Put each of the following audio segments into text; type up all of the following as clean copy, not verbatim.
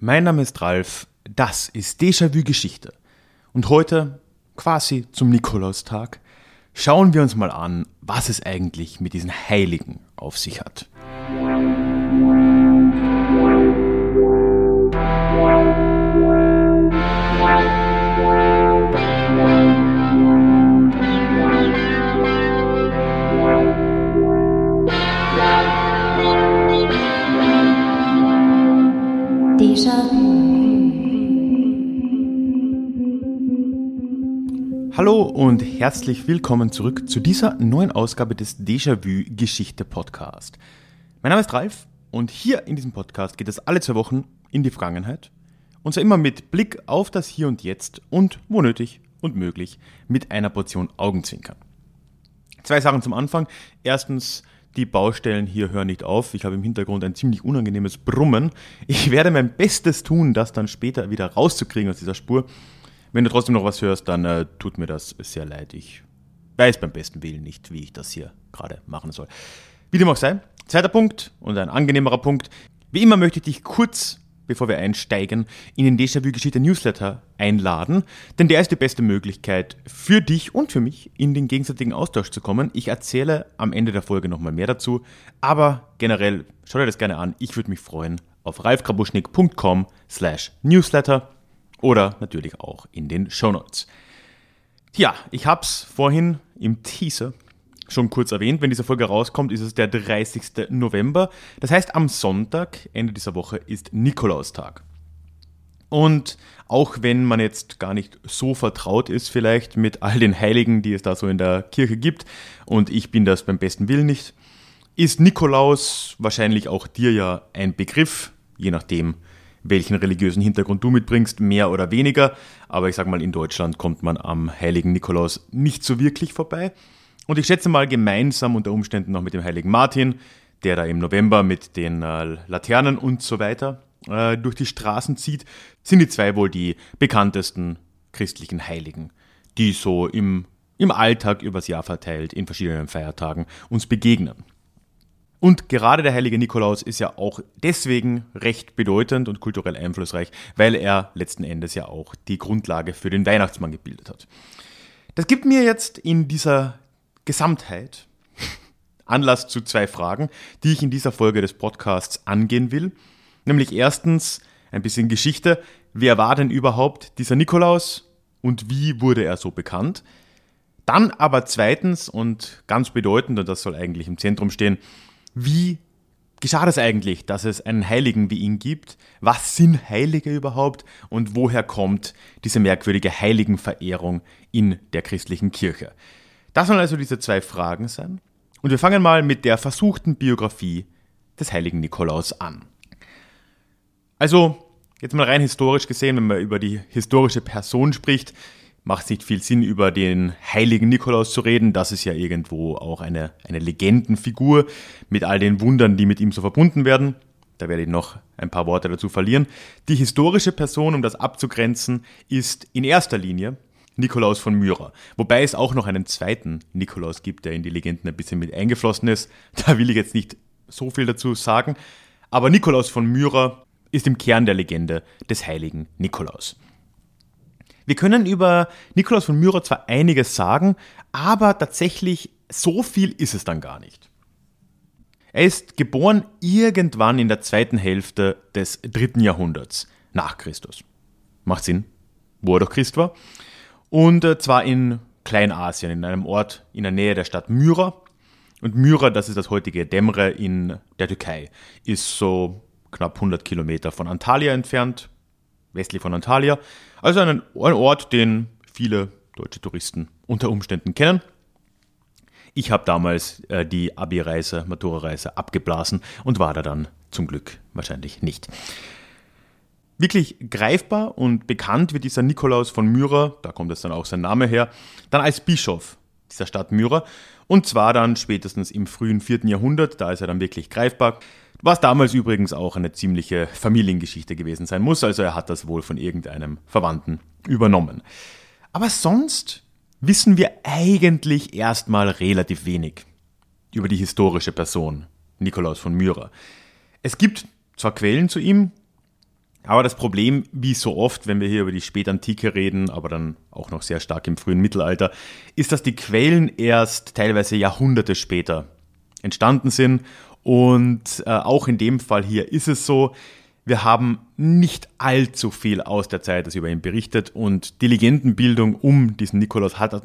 Mein Name ist Ralf, das ist Déjà-vu-Geschichte und heute, quasi zum Nikolaustag, schauen wir uns mal an, was es eigentlich mit diesen Heiligen auf sich hat. Hallo und herzlich willkommen zurück zu dieser neuen Ausgabe des Déjà-vu-Geschichte-Podcast. Mein Name ist Ralf und hier in diesem Podcast geht es alle 2 Wochen in die Vergangenheit. Und zwar immer mit Blick auf das Hier und Jetzt und, wo nötig und möglich, mit einer Portion Augenzwinkern. 2 Sachen zum Anfang. Erstens, die Baustellen hier hören nicht auf. Ich habe im Hintergrund ein ziemlich unangenehmes Brummen. Ich werde mein Bestes tun, das dann später wieder rauszukriegen aus dieser Spur. Wenn du trotzdem noch was hörst, dann tut mir das sehr leid. Ich weiß beim besten Willen nicht, wie ich das hier gerade machen soll. Wie dem auch sei, 2. Punkt und ein angenehmerer Punkt. Wie immer möchte ich dich kurz, bevor wir einsteigen, in den Déjà-vu-Geschichte-Newsletter einladen, denn der ist die beste Möglichkeit für dich und für mich, in den gegenseitigen Austausch zu kommen. Ich erzähle am Ende der Folge nochmal mehr dazu, aber generell, schau dir das gerne an. Ich würde mich freuen auf ralfkrabuschnick.com/newsletter. Oder natürlich auch in den Shownotes. Ja, ich habe es vorhin im Teaser schon kurz erwähnt. Wenn diese Folge rauskommt, ist es der 30. November. Das heißt, am Sonntag, Ende dieser Woche, ist Nikolaustag. Und auch wenn man jetzt gar nicht so vertraut ist vielleicht mit all den Heiligen, die es da so in der Kirche gibt, und ich bin das beim besten Willen nicht, ist Nikolaus wahrscheinlich auch dir ja ein Begriff, je nachdem, welchen religiösen Hintergrund du mitbringst, mehr oder weniger. Aber ich sage mal, in Deutschland kommt man am heiligen Nikolaus nicht so wirklich vorbei. Und ich schätze mal, gemeinsam unter Umständen noch mit dem heiligen Martin, der da im November mit den Laternen und so weiter durch die Straßen zieht, sind die 2 wohl die bekanntesten christlichen Heiligen, die so im Alltag übers Jahr verteilt in verschiedenen Feiertagen uns begegnen. Und gerade der heilige Nikolaus ist ja auch deswegen recht bedeutend und kulturell einflussreich, weil er letzten Endes ja auch die Grundlage für den Weihnachtsmann gebildet hat. Das gibt mir jetzt in dieser Gesamtheit Anlass zu 2 Fragen, die ich in dieser Folge des Podcasts angehen will. Nämlich erstens ein bisschen Geschichte. Wer war denn überhaupt dieser Nikolaus und wie wurde er so bekannt? Dann aber zweitens und ganz bedeutend, und das soll eigentlich im Zentrum stehen, wie geschah das eigentlich, dass es einen Heiligen wie ihn gibt? Was sind Heilige überhaupt? Und woher kommt diese merkwürdige Heiligenverehrung in der christlichen Kirche? Das sollen also diese 2 Fragen sein. Und wir fangen mal mit der versuchten Biografie des heiligen Nikolaus an. Also, jetzt mal rein historisch gesehen, wenn man über die historische Person spricht, macht es nicht viel Sinn, über den heiligen Nikolaus zu reden. Das ist ja irgendwo auch eine Legendenfigur mit all den Wundern, die mit ihm so verbunden werden. Da werde ich noch ein paar Worte dazu verlieren. Die historische Person, um das abzugrenzen, ist in erster Linie Nikolaus von Myra. Wobei es auch noch einen zweiten Nikolaus gibt, der in die Legenden ein bisschen mit eingeflossen ist. Da will ich jetzt nicht so viel dazu sagen. Aber Nikolaus von Myra ist im Kern der Legende des heiligen Nikolaus. Wir können über Nikolaus von Myra zwar einiges sagen, aber tatsächlich so viel ist es dann gar nicht. Er ist geboren irgendwann in der 2. Hälfte des 3. Jahrhunderts nach Christus. Macht Sinn, wo er doch Christ war. Und zwar in Kleinasien, in einem Ort in der Nähe der Stadt Myra. Und Myra, das ist das heutige Demre in der Türkei, ist so knapp 100 Kilometer von Antalya entfernt. Westlich von Antalya, also ein Ort, den viele deutsche Touristen unter Umständen kennen. Ich habe damals die Abi-Reise, Matura-Reise abgeblasen und war da dann zum Glück wahrscheinlich nicht. Wirklich greifbar und bekannt wird dieser Nikolaus von Myra, da kommt jetzt dann auch sein Name her, dann als Bischof dieser Stadt Myra und zwar dann spätestens im frühen 4. Jahrhundert, da ist er dann wirklich greifbar. Was damals übrigens auch eine ziemliche Familiengeschichte gewesen sein muss, also er hat das wohl von irgendeinem Verwandten übernommen. Aber sonst wissen wir eigentlich erstmal relativ wenig über die historische Person Nikolaus von Myra. Es gibt zwar Quellen zu ihm, Aber das Problem, wie so oft, wenn wir hier über die Spätantike reden, aber dann auch noch sehr stark im frühen Mittelalter, ist, dass die Quellen erst teilweise Jahrhunderte später entstanden sind. Und auch in dem Fall hier ist es so, wir haben nicht allzu viel aus der Zeit, das über ihn berichtet. Und die Legendenbildung um diesen Nikolaus hat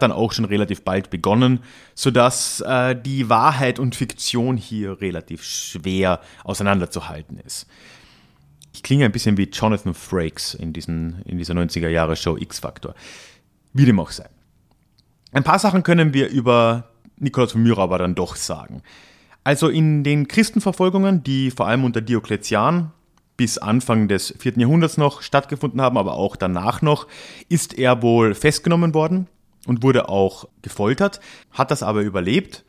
dann auch schon relativ bald begonnen, sodass die Wahrheit und Fiktion hier relativ schwer auseinanderzuhalten ist. Ich klinge ein bisschen wie Jonathan Frakes in dieser 90er-Jahre-Show X-Factor. Wie dem auch sei. Ein paar Sachen können wir über Nikolaus von Myra aber dann doch sagen. Also in den Christenverfolgungen, die vor allem unter Diokletian bis Anfang des 4. Jahrhunderts noch stattgefunden haben, aber auch danach noch, ist er wohl festgenommen worden und wurde auch gefoltert, hat das aber überlebt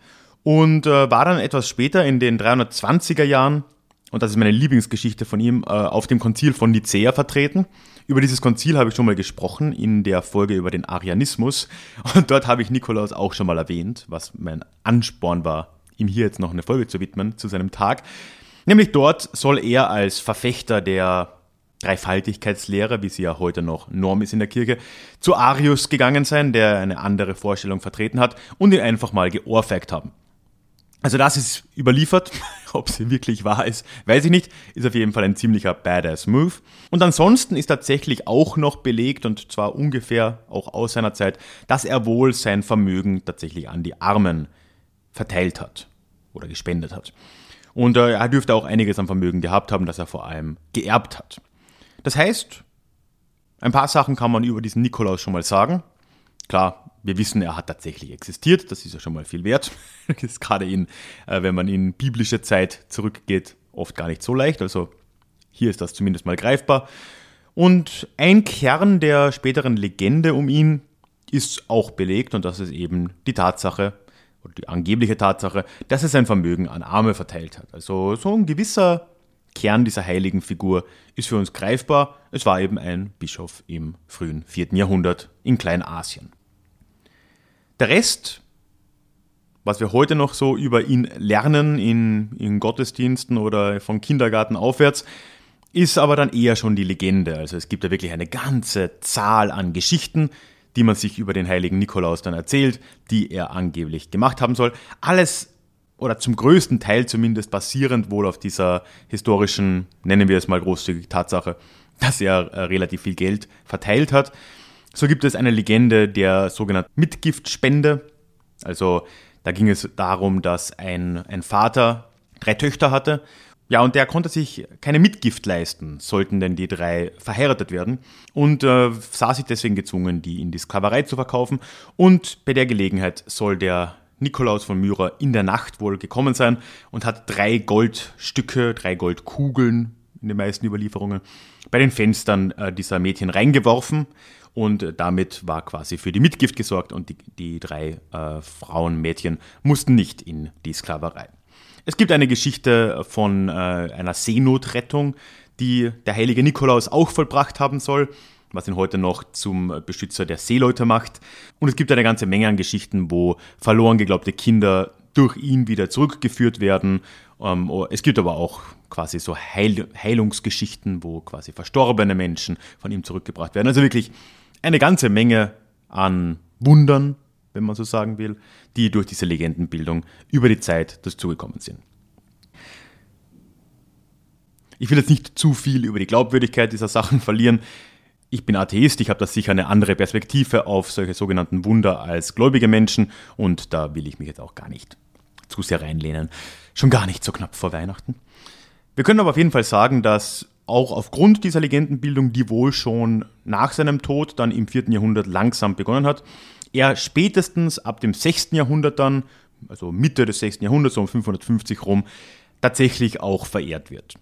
und war dann etwas später in den 320er Jahren, und das ist meine Lieblingsgeschichte von ihm, auf dem Konzil von Nicea vertreten. Über dieses Konzil habe ich schon mal gesprochen in der Folge über den Arianismus, und dort habe ich Nikolaus auch schon mal erwähnt, was mein Ansporn war, ihm hier jetzt noch eine Folge zu widmen, zu seinem Tag. Nämlich dort soll er als Verfechter der Dreifaltigkeitslehre, wie sie ja heute noch Norm ist in der Kirche, zu Arius gegangen sein, der eine andere Vorstellung vertreten hat, und ihn einfach mal geohrfeigt haben. Also das ist überliefert, ob sie wirklich wahr ist, weiß ich nicht, ist auf jeden Fall ein ziemlicher Badass-Move. Und ansonsten ist tatsächlich auch noch belegt, und zwar ungefähr auch aus seiner Zeit, dass er wohl sein Vermögen tatsächlich an die Armen verteilt hat oder gespendet hat. Und er dürfte auch einiges an Vermögen gehabt haben, das er vor allem geerbt hat. Das heißt, ein paar Sachen kann man über diesen Nikolaus schon mal sagen. Klar, wir wissen, er hat tatsächlich existiert. Das ist ja schon mal viel wert. Das ist gerade wenn man in biblische Zeit zurückgeht, oft gar nicht so leicht. Also hier ist das zumindest mal greifbar. Und ein Kern der späteren Legende um ihn ist auch belegt. Und das ist eben die Tatsache, oder die angebliche Tatsache, dass er sein Vermögen an Arme verteilt hat. Also so ein gewisser Kern dieser heiligen Figur ist für uns greifbar. Es war eben ein Bischof im frühen 4. Jahrhundert in Kleinasien. Der Rest, was wir heute noch so über ihn lernen in Gottesdiensten oder von Kindergarten aufwärts, ist aber dann eher schon die Legende. Also es gibt da wirklich eine ganze Zahl an Geschichten, die man sich über den heiligen Nikolaus dann erzählt, die er angeblich gemacht haben soll. Alles oder zum größten Teil zumindest basierend wohl auf dieser historischen, nennen wir es mal großzügig, Tatsache, dass er relativ viel Geld verteilt hat. So gibt es eine Legende der sogenannten Mitgiftspende. Also da ging es darum, dass ein Vater 3 Töchter hatte. Ja, und der konnte sich keine Mitgift leisten, sollten denn die 3 verheiratet werden. Und sah sich deswegen gezwungen, die in die Sklaverei zu verkaufen. Und bei der Gelegenheit soll der Nikolaus von Myra in der Nacht wohl gekommen sein und hat 3 Goldstücke, 3 Goldkugeln in den meisten Überlieferungen, bei den Fenstern dieser Mädchen reingeworfen, und damit war quasi für die Mitgift gesorgt, und die 3 Frauenmädchen mussten nicht in die Sklaverei. Es gibt eine Geschichte von einer Seenotrettung, die der heilige Nikolaus auch vollbracht haben soll, was ihn heute noch zum Beschützer der Seeleute macht. Und es gibt eine ganze Menge an Geschichten, wo verloren geglaubte Kinder durch ihn wieder zurückgeführt werden. Es gibt aber auch quasi so Heilungsgeschichten, wo quasi verstorbene Menschen von ihm zurückgebracht werden. Also wirklich eine ganze Menge an Wundern, wenn man so sagen will, die durch diese Legendenbildung über die Zeit dazugekommen sind. Ich will jetzt nicht zu viel über die Glaubwürdigkeit dieser Sachen verlieren. Ich bin Atheist, ich habe da sicher eine andere Perspektive auf solche sogenannten Wunder als gläubige Menschen, und da will ich mich jetzt auch gar nicht zu sehr reinlehnen. Schon gar nicht so knapp vor Weihnachten. Wir können aber auf jeden Fall sagen, dass auch aufgrund dieser Legendenbildung, die wohl schon nach seinem Tod dann im 4. Jahrhundert langsam begonnen hat, er spätestens ab dem 6. Jahrhundert dann, also Mitte des 6. Jahrhunderts, so um 550 rum, tatsächlich auch verehrt wird.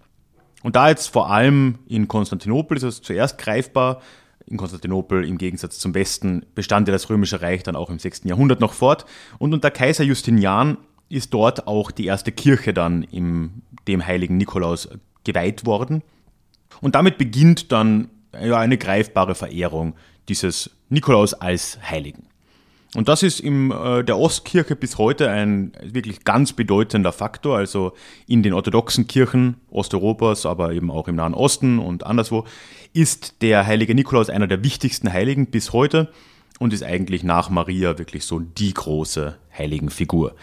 Und da jetzt vor allem in Konstantinopel ist es zuerst greifbar. In Konstantinopel im Gegensatz zum Westen bestand ja das Römische Reich dann auch im 6. Jahrhundert noch fort. Und unter Kaiser Justinian ist dort auch die erste Kirche dann dem heiligen Nikolaus geweiht worden. Und damit beginnt dann ja eine greifbare Verehrung dieses Nikolaus als Heiligen. Und das ist in der Ostkirche bis heute ein wirklich ganz bedeutender Faktor. Also in den orthodoxen Kirchen Osteuropas, aber eben auch im Nahen Osten und anderswo, ist der heilige Nikolaus einer der wichtigsten Heiligen bis heute und ist eigentlich nach Maria wirklich so die große Heiligenfigur.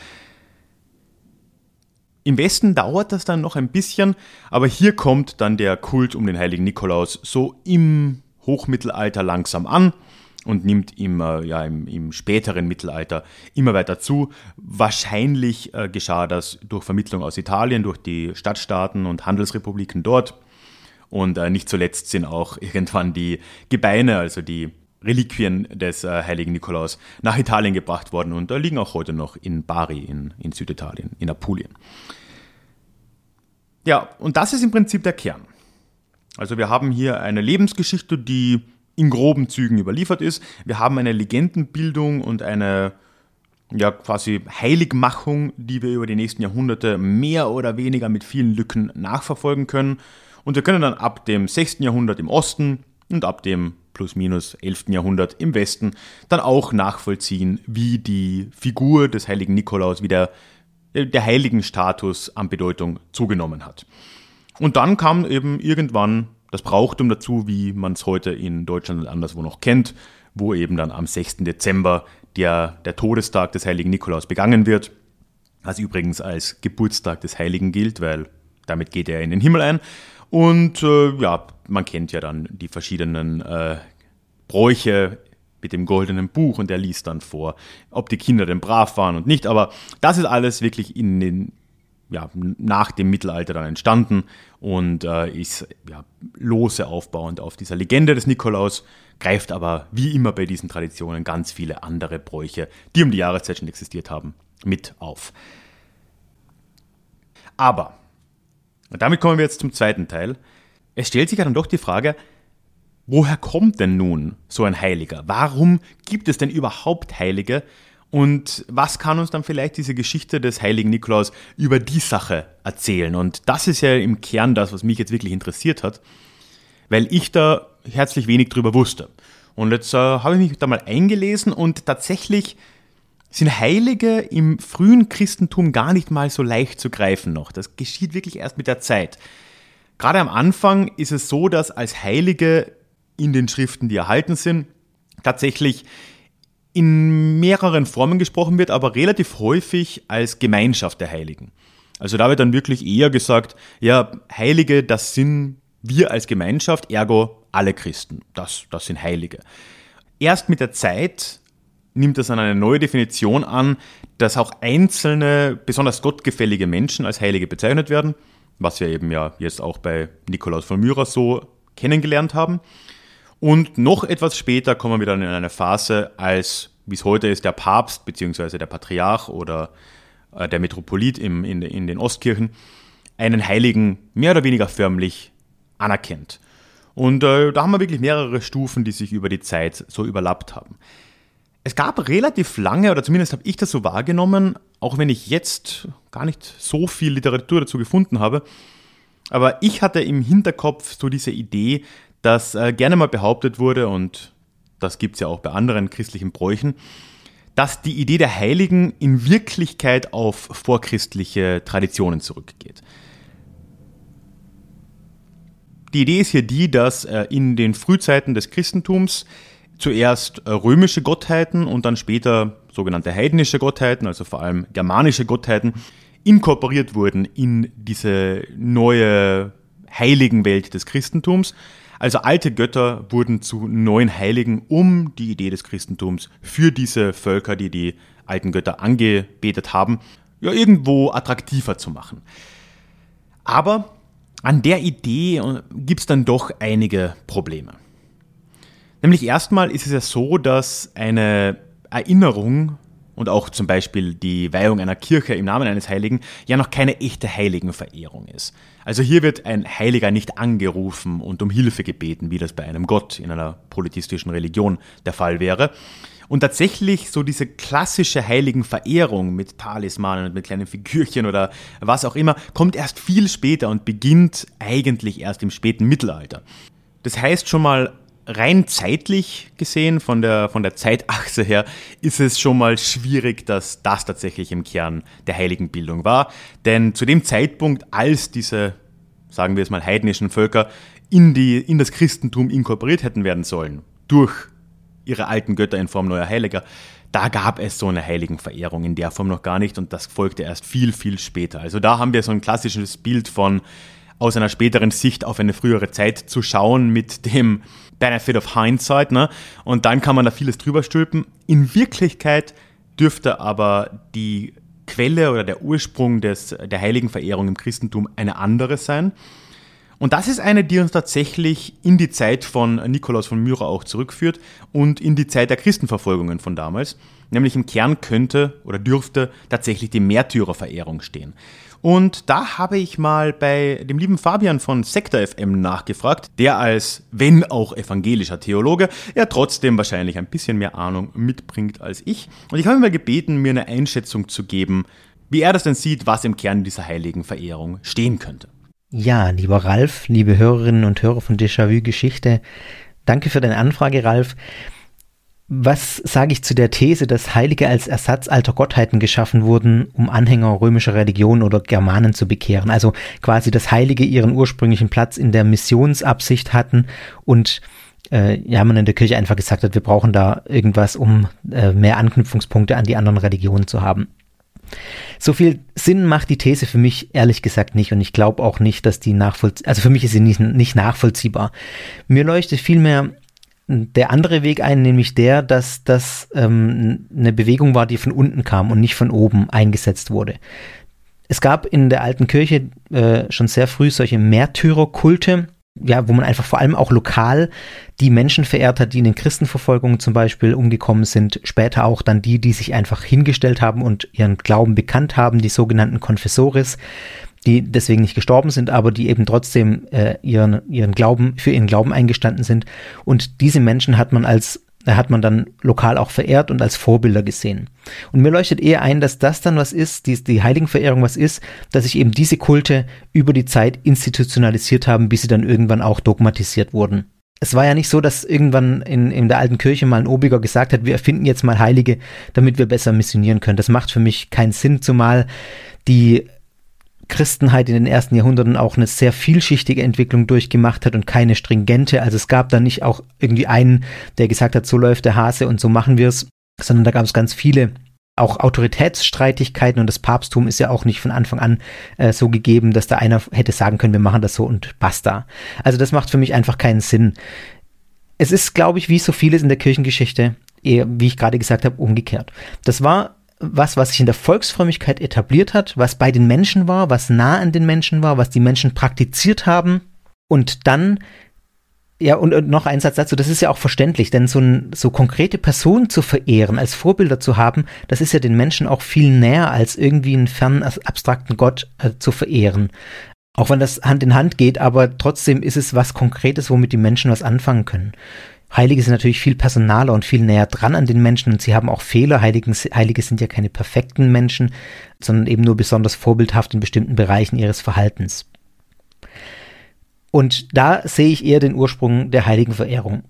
Im Westen dauert das dann noch ein bisschen, aber hier kommt dann der Kult um den heiligen Nikolaus so im Hochmittelalter langsam an und nimmt im späteren Mittelalter immer weiter zu. Wahrscheinlich geschah das durch Vermittlung aus Italien, durch die Stadtstaaten und Handelsrepubliken dort. Und nicht zuletzt sind auch irgendwann die Gebeine, also die Reliquien des heiligen Nikolaus, nach Italien gebracht worden und liegen auch heute noch in Bari, in Süditalien, in Apulien. Ja, und das ist im Prinzip der Kern. Also wir haben hier eine Lebensgeschichte, die in groben Zügen überliefert ist. Wir haben eine Legendenbildung und eine quasi Heiligmachung, die wir über die nächsten Jahrhunderte mehr oder weniger mit vielen Lücken nachverfolgen können. Und wir können dann ab dem 6. Jahrhundert im Osten und ab dem plus minus 11. Jahrhundert im Westen dann auch nachvollziehen, wie die Figur des heiligen Nikolaus, wie der Heiligenstatus an Bedeutung zugenommen hat. Und dann kam eben irgendwann das Brauchtum dazu, wie man es heute in Deutschland und anderswo noch kennt, wo eben dann am 6. Dezember der Todestag des heiligen Nikolaus begangen wird, was übrigens als Geburtstag des Heiligen gilt, weil damit geht er in den Himmel ein. Und man kennt ja dann die verschiedenen Bräuche mit dem goldenen Buch und der liest dann vor, ob die Kinder denn brav waren und nicht. Aber das ist alles wirklich nach dem Mittelalter dann entstanden und ist lose aufbauend auf dieser Legende des Nikolaus, greift aber wie immer bei diesen Traditionen ganz viele andere Bräuche, die um die Jahreszeit schon existiert haben, mit auf. Aber und damit kommen wir jetzt zum zweiten Teil. Es stellt sich ja dann doch die Frage, woher kommt denn nun so ein Heiliger? Warum gibt es denn überhaupt Heilige? Und was kann uns dann vielleicht diese Geschichte des heiligen Nikolaus über die Sache erzählen? Und das ist ja im Kern das, was mich jetzt wirklich interessiert hat, weil ich da herzlich wenig drüber wusste. Und jetzt habe ich mich da mal eingelesen und tatsächlich sind Heilige im frühen Christentum gar nicht mal so leicht zu greifen noch. Das geschieht wirklich erst mit der Zeit. Gerade am Anfang ist es so, dass als Heilige in den Schriften, die erhalten sind, tatsächlich in mehreren Formen gesprochen wird, aber relativ häufig als Gemeinschaft der Heiligen. Also da wird dann wirklich eher gesagt, ja, Heilige, das sind wir als Gemeinschaft, ergo alle Christen. Das sind Heilige. Erst mit der Zeit nimmt das an eine neue Definition an, dass auch einzelne, besonders gottgefällige Menschen als Heilige bezeichnet werden, was wir eben ja jetzt auch bei Nikolaus von Myra so kennengelernt haben. Und noch etwas später kommen wir dann in eine Phase, als, wie es heute ist, der Papst bzw. der Patriarch oder der Metropolit in den Ostkirchen einen Heiligen mehr oder weniger förmlich anerkennt. Und da haben wir wirklich mehrere Stufen, die sich über die Zeit so überlappt haben. Es gab relativ lange, oder zumindest habe ich das so wahrgenommen, auch wenn ich jetzt gar nicht so viel Literatur dazu gefunden habe, aber ich hatte im Hinterkopf so diese Idee, dass gerne mal behauptet wurde, und das gibt es ja auch bei anderen christlichen Bräuchen, dass die Idee der Heiligen in Wirklichkeit auf vorchristliche Traditionen zurückgeht. Die Idee ist hier die, dass in den Frühzeiten des Christentums zuerst römische Gottheiten und dann später sogenannte heidnische Gottheiten, also vor allem germanische Gottheiten, inkorporiert wurden in diese neue Heiligenwelt des Christentums. Also alte Götter wurden zu neuen Heiligen, um die Idee des Christentums für diese Völker, die die alten Götter angebetet haben, ja irgendwo attraktiver zu machen. Aber an der Idee gibt es dann doch einige Probleme. Nämlich erstmal ist es ja so, dass eine Erinnerung und auch zum Beispiel die Weihung einer Kirche im Namen eines Heiligen ja noch keine echte Heiligenverehrung ist. Also hier wird ein Heiliger nicht angerufen und um Hilfe gebeten, wie das bei einem Gott in einer polytheistischen Religion der Fall wäre. Und tatsächlich so diese klassische Heiligenverehrung mit Talismanen und mit kleinen Figürchen oder was auch immer, kommt erst viel später und beginnt eigentlich erst im späten Mittelalter. Das heißt schon mal, rein zeitlich gesehen, von der Zeitachse her, ist es schon mal schwierig, dass das tatsächlich im Kern der Heiligenbildung war. Denn zu dem Zeitpunkt, als diese, sagen wir es mal, heidnischen Völker in das Christentum inkorporiert hätten werden sollen, durch ihre alten Götter in Form neuer Heiliger, da gab es so eine Heiligenverehrung in der Form noch gar nicht, und das folgte erst viel, viel später. Also da haben wir so ein klassisches Bild von, aus einer späteren Sicht auf eine frühere Zeit zu schauen mit dem Benefit of Hindsight, ne? Und dann kann man da vieles drüber stülpen. In Wirklichkeit dürfte aber die Quelle oder der Ursprung der Heiligenverehrung im Christentum eine andere sein. Und das ist eine, die uns tatsächlich in die Zeit von Nikolaus von Myra auch zurückführt und in die Zeit der Christenverfolgungen von damals. Nämlich im Kern könnte oder dürfte tatsächlich die Märtyrerverehrung stehen. Und da habe ich mal bei dem lieben Fabian von Sektor FM nachgefragt, der als, wenn auch evangelischer Theologe, ja trotzdem wahrscheinlich ein bisschen mehr Ahnung mitbringt als ich. Und ich habe ihn mal gebeten, mir eine Einschätzung zu geben, wie er das denn sieht, was im Kern dieser Heiligenverehrung stehen könnte. Ja, lieber Ralf, liebe Hörerinnen und Hörer von Déjà-vu-Geschichte, danke für deine Anfrage, Ralf. Was sage ich zu der These, dass Heilige als Ersatz alter Gottheiten geschaffen wurden, um Anhänger römischer Religion oder Germanen zu bekehren? Also quasi, dass Heilige ihren ursprünglichen Platz in der Missionsabsicht hatten und man in der Kirche einfach gesagt hat, wir brauchen da irgendwas, um mehr Anknüpfungspunkte an die anderen Religionen zu haben. So viel Sinn macht die These für mich ehrlich gesagt nicht, und ich glaube auch nicht, dass die für mich ist sie nicht nachvollziehbar. Mir leuchtet vielmehr der andere Weg ein, nämlich der, dass das eine Bewegung war, die von unten kam und nicht von oben eingesetzt wurde. Es gab in der alten Kirche schon sehr früh solche Märtyrerkulte, ja, wo man einfach vor allem auch lokal die Menschen verehrt hat, die in den Christenverfolgungen zum Beispiel umgekommen sind, später auch dann die sich einfach hingestellt haben und ihren Glauben bekannt haben, die sogenannten Confessores, die deswegen nicht gestorben sind, aber die eben trotzdem für ihren Glauben eingestanden sind. Und diese Menschen hat man dann lokal auch verehrt und als Vorbilder gesehen. Und mir leuchtet eher ein, dass das dann was ist, die Heiligenverehrung was ist, dass sich eben diese Kulte über die Zeit institutionalisiert haben, bis sie dann irgendwann auch dogmatisiert wurden. Es war ja nicht so, dass irgendwann in der alten Kirche mal ein Obiger gesagt hat, wir erfinden jetzt mal Heilige, damit wir besser missionieren können. Das macht für mich keinen Sinn, zumal die Christenheit in den ersten Jahrhunderten auch eine sehr vielschichtige Entwicklung durchgemacht hat und keine stringente. Also es gab da nicht auch irgendwie einen, der gesagt hat, so läuft der Hase und so machen wir es, sondern da gab es ganz viele auch Autoritätsstreitigkeiten, und das Papsttum ist ja auch nicht von Anfang an so gegeben, dass da einer hätte sagen können, wir machen das so und basta. Also das macht für mich einfach keinen Sinn. Es ist, glaube ich, wie so vieles in der Kirchengeschichte, eher, wie ich gerade gesagt habe, umgekehrt. Das war was sich in der Volksfrömmigkeit etabliert hat, was bei den Menschen war, was nah an den Menschen war, was die Menschen praktiziert haben. Und dann, ja, und noch ein Satz dazu, das ist ja auch verständlich, denn so konkrete Personen zu verehren, als Vorbilder zu haben, das ist ja den Menschen auch viel näher, als irgendwie einen fernen, abstrakten Gott zu verehren. Auch wenn das Hand in Hand geht, aber trotzdem ist es was Konkretes, womit die Menschen was anfangen können. Heilige sind natürlich viel personaler und viel näher dran an den Menschen, und sie haben auch Fehler. Heilige sind ja keine perfekten Menschen, sondern eben nur besonders vorbildhaft in bestimmten Bereichen ihres Verhaltens. Und da sehe ich eher den Ursprung der Heiligenverehrung.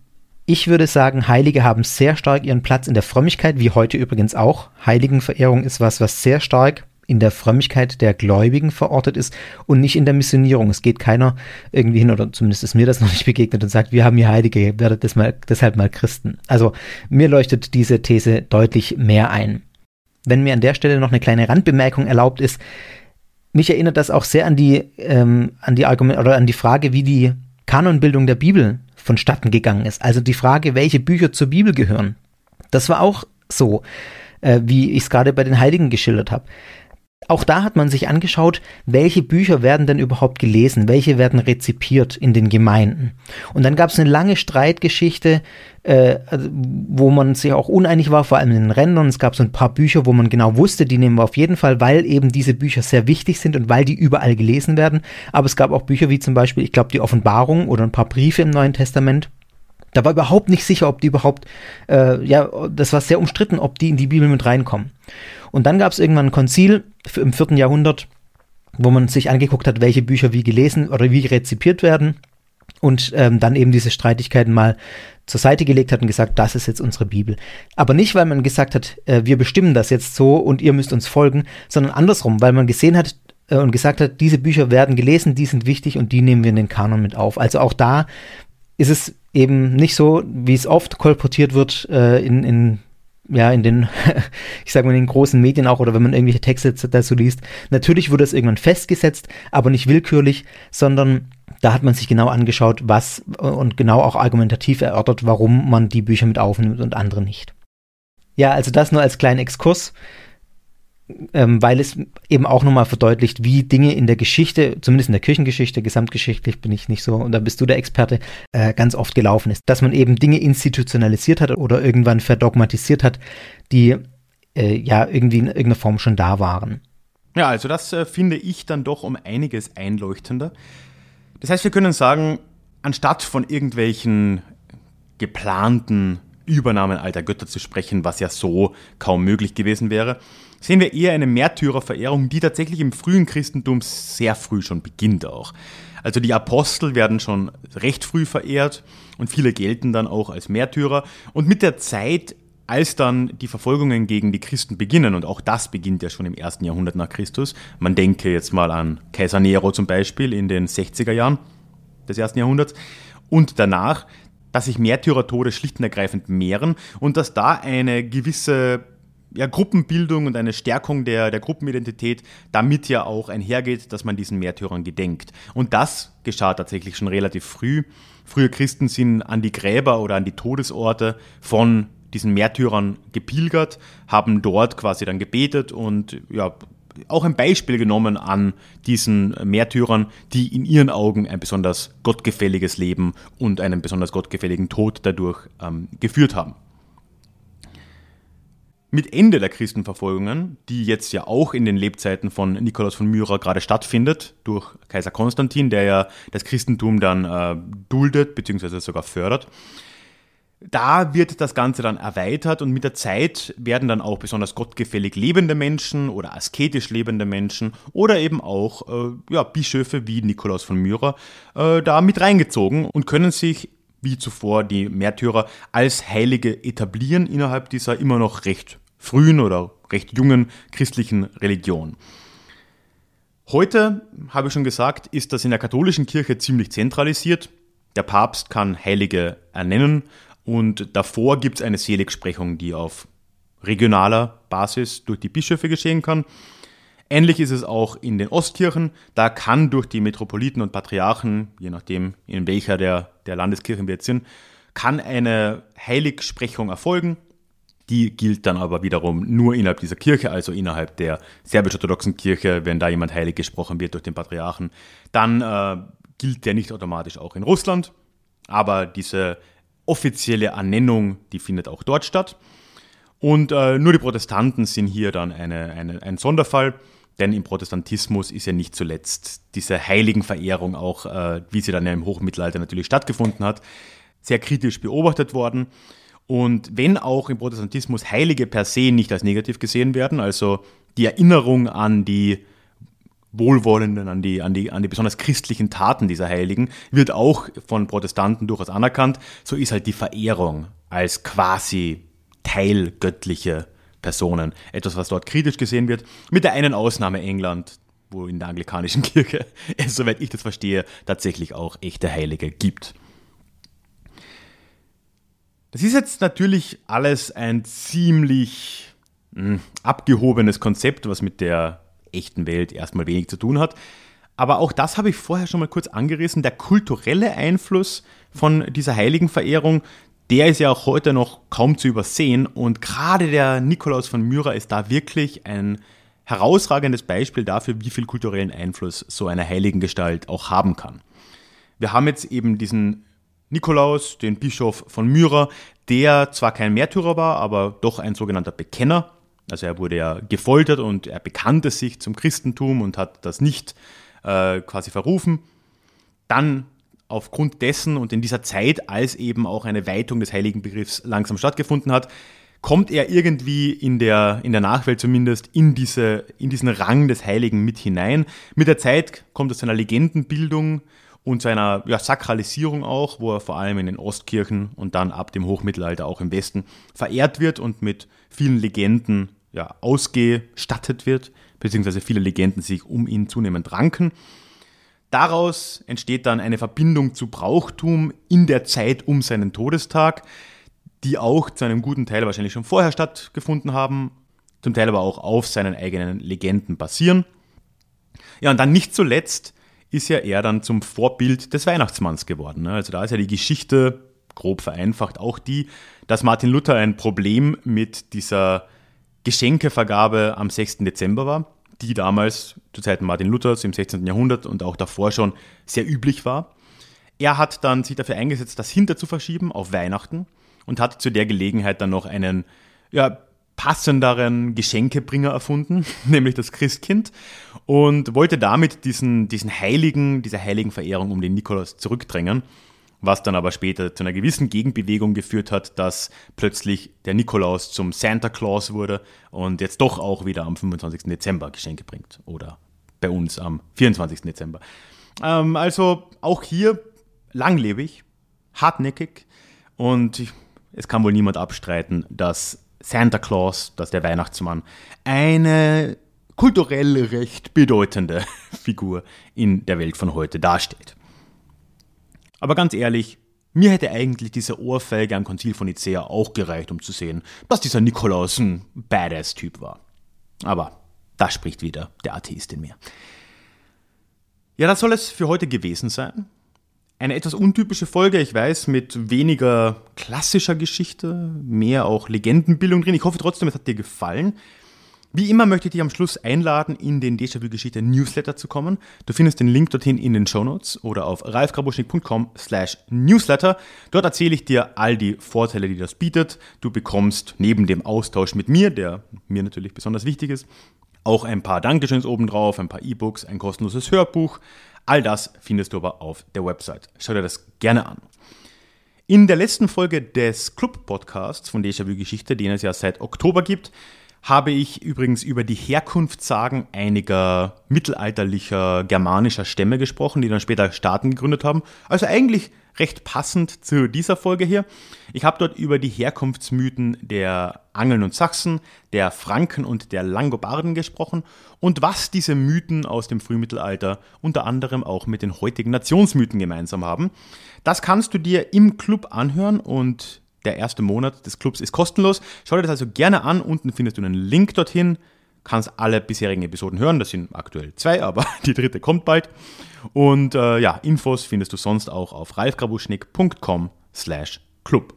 Ich würde sagen, Heilige haben sehr stark ihren Platz in der Frömmigkeit, wie heute übrigens auch. Heiligenverehrung ist was sehr stark in der Frömmigkeit der Gläubigen verortet ist und nicht in der Missionierung. Es geht keiner irgendwie hin, oder zumindest ist mir das noch nicht begegnet, und sagt, wir haben hier Heilige, werdet deshalb mal Christen. Also mir leuchtet diese These deutlich mehr ein. Wenn mir an der Stelle noch eine kleine Randbemerkung erlaubt ist, mich erinnert das auch sehr an die Argumente oder an die Frage, wie die Kanonbildung der Bibel vonstatten gegangen ist. Also die Frage, welche Bücher zur Bibel gehören. Das war auch so, wie ich es gerade bei den Heiligen geschildert habe. Auch da hat man sich angeschaut, welche Bücher werden denn überhaupt gelesen, welche werden rezipiert in den Gemeinden. Und dann gab es eine lange Streitgeschichte, wo man sich auch uneinig war, vor allem in den Rändern. Es gab so ein paar Bücher, wo man genau wusste, die nehmen wir auf jeden Fall, weil eben diese Bücher sehr wichtig sind und weil die überall gelesen werden. Aber es gab auch Bücher wie zum Beispiel, ich glaube, die Offenbarung oder ein paar Briefe im Neuen Testament. Da war überhaupt nicht sicher, ob die überhaupt, das war sehr umstritten, ob die in die Bibel mit reinkommen. Und dann gab es irgendwann ein Konzil im 4. Jahrhundert, wo man sich angeguckt hat, welche Bücher wie gelesen oder wie rezipiert werden. und dann eben diese Streitigkeiten mal zur Seite gelegt hat und gesagt, das ist jetzt unsere Bibel. Aber nicht, weil man gesagt hat, wir bestimmen das jetzt so und ihr müsst uns folgen, sondern andersrum, weil man gesehen hat und gesagt hat, diese Bücher werden gelesen, die sind wichtig und die nehmen wir in den Kanon mit auf. Also auch da ist es eben nicht so, wie es oft kolportiert wird in den, ich sag mal, in den großen Medien auch, oder wenn man irgendwelche Texte dazu liest. Natürlich wurde es irgendwann festgesetzt, aber nicht willkürlich, sondern da hat man sich genau angeschaut, was und genau auch argumentativ erörtert, warum man die Bücher mit aufnimmt und andere nicht. Ja, also das nur als kleinen Exkurs, weil es eben auch nochmal verdeutlicht, wie Dinge in der Geschichte, zumindest in der Kirchengeschichte, gesamtgeschichtlich bin ich nicht so, und da bist du der Experte, ganz oft gelaufen ist. Dass man eben Dinge institutionalisiert hat oder irgendwann verdogmatisiert hat, die irgendwie in irgendeiner Form schon da waren. Ja, also das finde ich dann doch um einiges einleuchtender. Das heißt, wir können sagen, anstatt von irgendwelchen geplanten Übernahmen alter Götter zu sprechen, was ja so kaum möglich gewesen wäre, sehen wir eher eine Märtyrerverehrung, die tatsächlich im frühen Christentum sehr früh schon beginnt auch. Also die Apostel werden schon recht früh verehrt und viele gelten dann auch als Märtyrer. Und mit der Zeit, als dann die Verfolgungen gegen die Christen beginnen, und auch das beginnt ja schon im 1. Jahrhundert nach Christus, man denke jetzt mal an Kaiser Nero zum Beispiel in den 60er Jahren des 1. Jahrhunderts und danach, dass sich Märtyrertode schlicht und ergreifend mehren und dass da eine gewisse Gruppenbildung und eine Stärkung der Gruppenidentität damit ja auch einhergeht, dass man diesen Märtyrern gedenkt. Und das geschah tatsächlich schon relativ früh. Frühe Christen sind an die Gräber oder an die Todesorte von diesen Märtyrern gepilgert, haben dort quasi dann gebetet und auch ein Beispiel genommen an diesen Märtyrern, die in ihren Augen ein besonders gottgefälliges Leben und einen besonders gottgefälligen Tod dadurch geführt haben. Mit Ende der Christenverfolgungen, die jetzt ja auch in den Lebzeiten von Nikolaus von Myra gerade stattfindet, durch Kaiser Konstantin, der ja das Christentum dann duldet bzw. sogar fördert, da wird das Ganze dann erweitert und mit der Zeit werden dann auch besonders gottgefällig lebende Menschen oder asketisch lebende Menschen oder eben auch Bischöfe wie Nikolaus von Myra da mit reingezogen und können sich, wie zuvor die Märtyrer, als Heilige etablieren innerhalb dieser immer noch recht frühen oder recht jungen christlichen Religion. Heute, habe ich schon gesagt, ist das in der katholischen Kirche ziemlich zentralisiert. Der Papst kann Heilige ernennen. Und davor gibt es eine Seligsprechung, die auf regionaler Basis durch die Bischöfe geschehen kann. Ähnlich ist es auch in den Ostkirchen. Da kann durch die Metropoliten und Patriarchen, je nachdem in welcher der Landeskirchen wir jetzt sind, kann eine Heiligsprechung erfolgen. Die gilt dann aber wiederum nur innerhalb dieser Kirche, also innerhalb der serbisch-orthodoxen Kirche, wenn da jemand heilig gesprochen wird durch den Patriarchen. Dann gilt der nicht automatisch auch in Russland. Aber diese offizielle Ernennung, die findet auch dort statt. Und nur die Protestanten sind hier dann ein Sonderfall, denn im Protestantismus ist ja nicht zuletzt diese Heiligenverehrung auch, wie sie dann im Hochmittelalter natürlich stattgefunden hat, sehr kritisch beobachtet worden. Und wenn auch im Protestantismus Heilige per se nicht als negativ gesehen werden, also die Erinnerung an die Wohlwollenden, an die besonders christlichen Taten dieser Heiligen, wird auch von Protestanten durchaus anerkannt. So ist halt die Verehrung als quasi teilgöttliche Personen etwas, was dort kritisch gesehen wird. Mit der einen Ausnahme England, wo in der anglikanischen Kirche es, soweit ich das verstehe, tatsächlich auch echte Heilige gibt. Das ist jetzt natürlich alles ein ziemlich abgehobenes Konzept, was mit der echten Welt erstmal wenig zu tun hat. Aber auch das habe ich vorher schon mal kurz angerissen. Der kulturelle Einfluss von dieser Heiligenverehrung, der ist ja auch heute noch kaum zu übersehen. Und gerade der Nikolaus von Myra ist da wirklich ein herausragendes Beispiel dafür, wie viel kulturellen Einfluss so eine Heiligengestalt auch haben kann. Wir haben jetzt eben diesen Nikolaus, den Bischof von Myra, der zwar kein Märtyrer war, aber doch ein sogenannter Bekenner. Also er wurde ja gefoltert und er bekannte sich zum Christentum und hat das nicht quasi verrufen. Dann aufgrund dessen und in dieser Zeit, als eben auch eine Weitung des Heiligenbegriffs langsam stattgefunden hat, kommt er irgendwie in der Nachwelt zumindest in diesen Rang des Heiligen mit hinein. Mit der Zeit kommt es zu einer Legendenbildung und seiner Sakralisierung auch, wo er vor allem in den Ostkirchen und dann ab dem Hochmittelalter auch im Westen verehrt wird und mit vielen Legenden ausgestattet wird, beziehungsweise viele Legenden sich um ihn zunehmend ranken. Daraus entsteht dann eine Verbindung zu Brauchtum in der Zeit um seinen Todestag, die auch zu einem guten Teil wahrscheinlich schon vorher stattgefunden haben, zum Teil aber auch auf seinen eigenen Legenden basieren. Ja, und dann nicht zuletzt ist ja er dann zum Vorbild des Weihnachtsmanns geworden. Also da ist ja die Geschichte, grob vereinfacht, auch die, dass Martin Luther ein Problem mit dieser Geschenkevergabe am 6. Dezember war, die damals zu Zeiten Martin Luthers im 16. Jahrhundert und auch davor schon sehr üblich war. Er hat dann sich dafür eingesetzt, das hinter zu verschieben auf Weihnachten und hat zu der Gelegenheit dann noch einen passenderen Geschenkebringer erfunden, nämlich das Christkind, und wollte damit diese heiligen Verehrung um den Nikolaus zurückdrängen, was dann aber später zu einer gewissen Gegenbewegung geführt hat, dass plötzlich der Nikolaus zum Santa Claus wurde und jetzt doch auch wieder am 25. Dezember Geschenke bringt oder bei uns am 24. Dezember. Also auch hier langlebig, hartnäckig, und es kann wohl niemand abstreiten, dass Santa Claus, dass der Weihnachtsmann, eine kulturell recht bedeutende Figur in der Welt von heute darstellt. Aber ganz ehrlich, mir hätte eigentlich diese Ohrfeige am Konzil von Nicea auch gereicht, um zu sehen, dass dieser Nikolaus ein Badass-Typ war. Aber da spricht wieder der Atheist in mir. Ja, das soll es für heute gewesen sein. Eine etwas untypische Folge, ich weiß, mit weniger klassischer Geschichte, mehr auch Legendenbildung drin. Ich hoffe trotzdem, es hat dir gefallen. Wie immer möchte ich dich am Schluss einladen, in den Déjà-vu-Geschichte-Newsletter zu kommen. Du findest den Link dorthin in den Shownotes oder auf ralfgrabuschnick.com/newsletter. Dort erzähle ich dir all die Vorteile, die das bietet. Du bekommst neben dem Austausch mit mir, der mir natürlich besonders wichtig ist, auch ein paar Dankeschöns obendrauf, ein paar E-Books, ein kostenloses Hörbuch. All das findest du aber auf der Website. Schau dir das gerne an. In der letzten Folge des Club-Podcasts von Déjà-vu-Geschichte, den es ja seit Oktober gibt, habe ich übrigens über die Herkunftssagen einiger mittelalterlicher germanischer Stämme gesprochen, die dann später Staaten gegründet haben. Also eigentlich recht passend zu dieser Folge hier. Ich habe dort über die Herkunftsmythen der Angeln und Sachsen, der Franken und der Langobarden gesprochen und was diese Mythen aus dem Frühmittelalter unter anderem auch mit den heutigen Nationsmythen gemeinsam haben. Das kannst du dir im Club anhören und der erste Monat des Clubs ist kostenlos. Schau dir das also gerne an. Unten findest du einen Link dorthin. Kannst alle bisherigen Episoden hören. Das sind aktuell 2, aber die 3. kommt bald. Und Infos findest du sonst auch auf ralfgrabuschnick.com/club.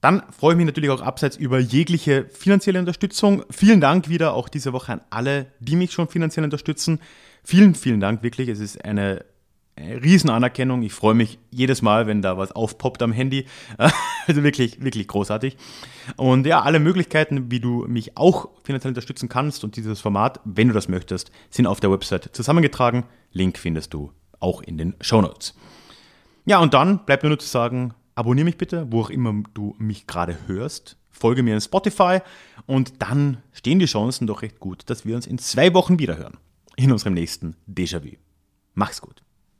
Dann freue ich mich natürlich auch abseits über jegliche finanzielle Unterstützung. Vielen Dank wieder auch diese Woche an alle, die mich schon finanziell unterstützen. Vielen, vielen Dank wirklich. Es ist eine Riesenanerkennung. Ich freue mich jedes Mal, wenn da was aufpoppt am Handy. Also wirklich, wirklich großartig. Und ja, alle Möglichkeiten, wie du mich auch finanziell unterstützen kannst und dieses Format, wenn du das möchtest, sind auf der Website zusammengetragen. Link findest du auch in den Shownotes. Ja, und dann bleibt mir nur zu sagen, abonniere mich bitte, wo auch immer du mich gerade hörst. Folge mir in Spotify und dann stehen die Chancen doch recht gut, dass wir uns in 2 Wochen wiederhören. In unserem nächsten Déjà-vu. Mach's gut.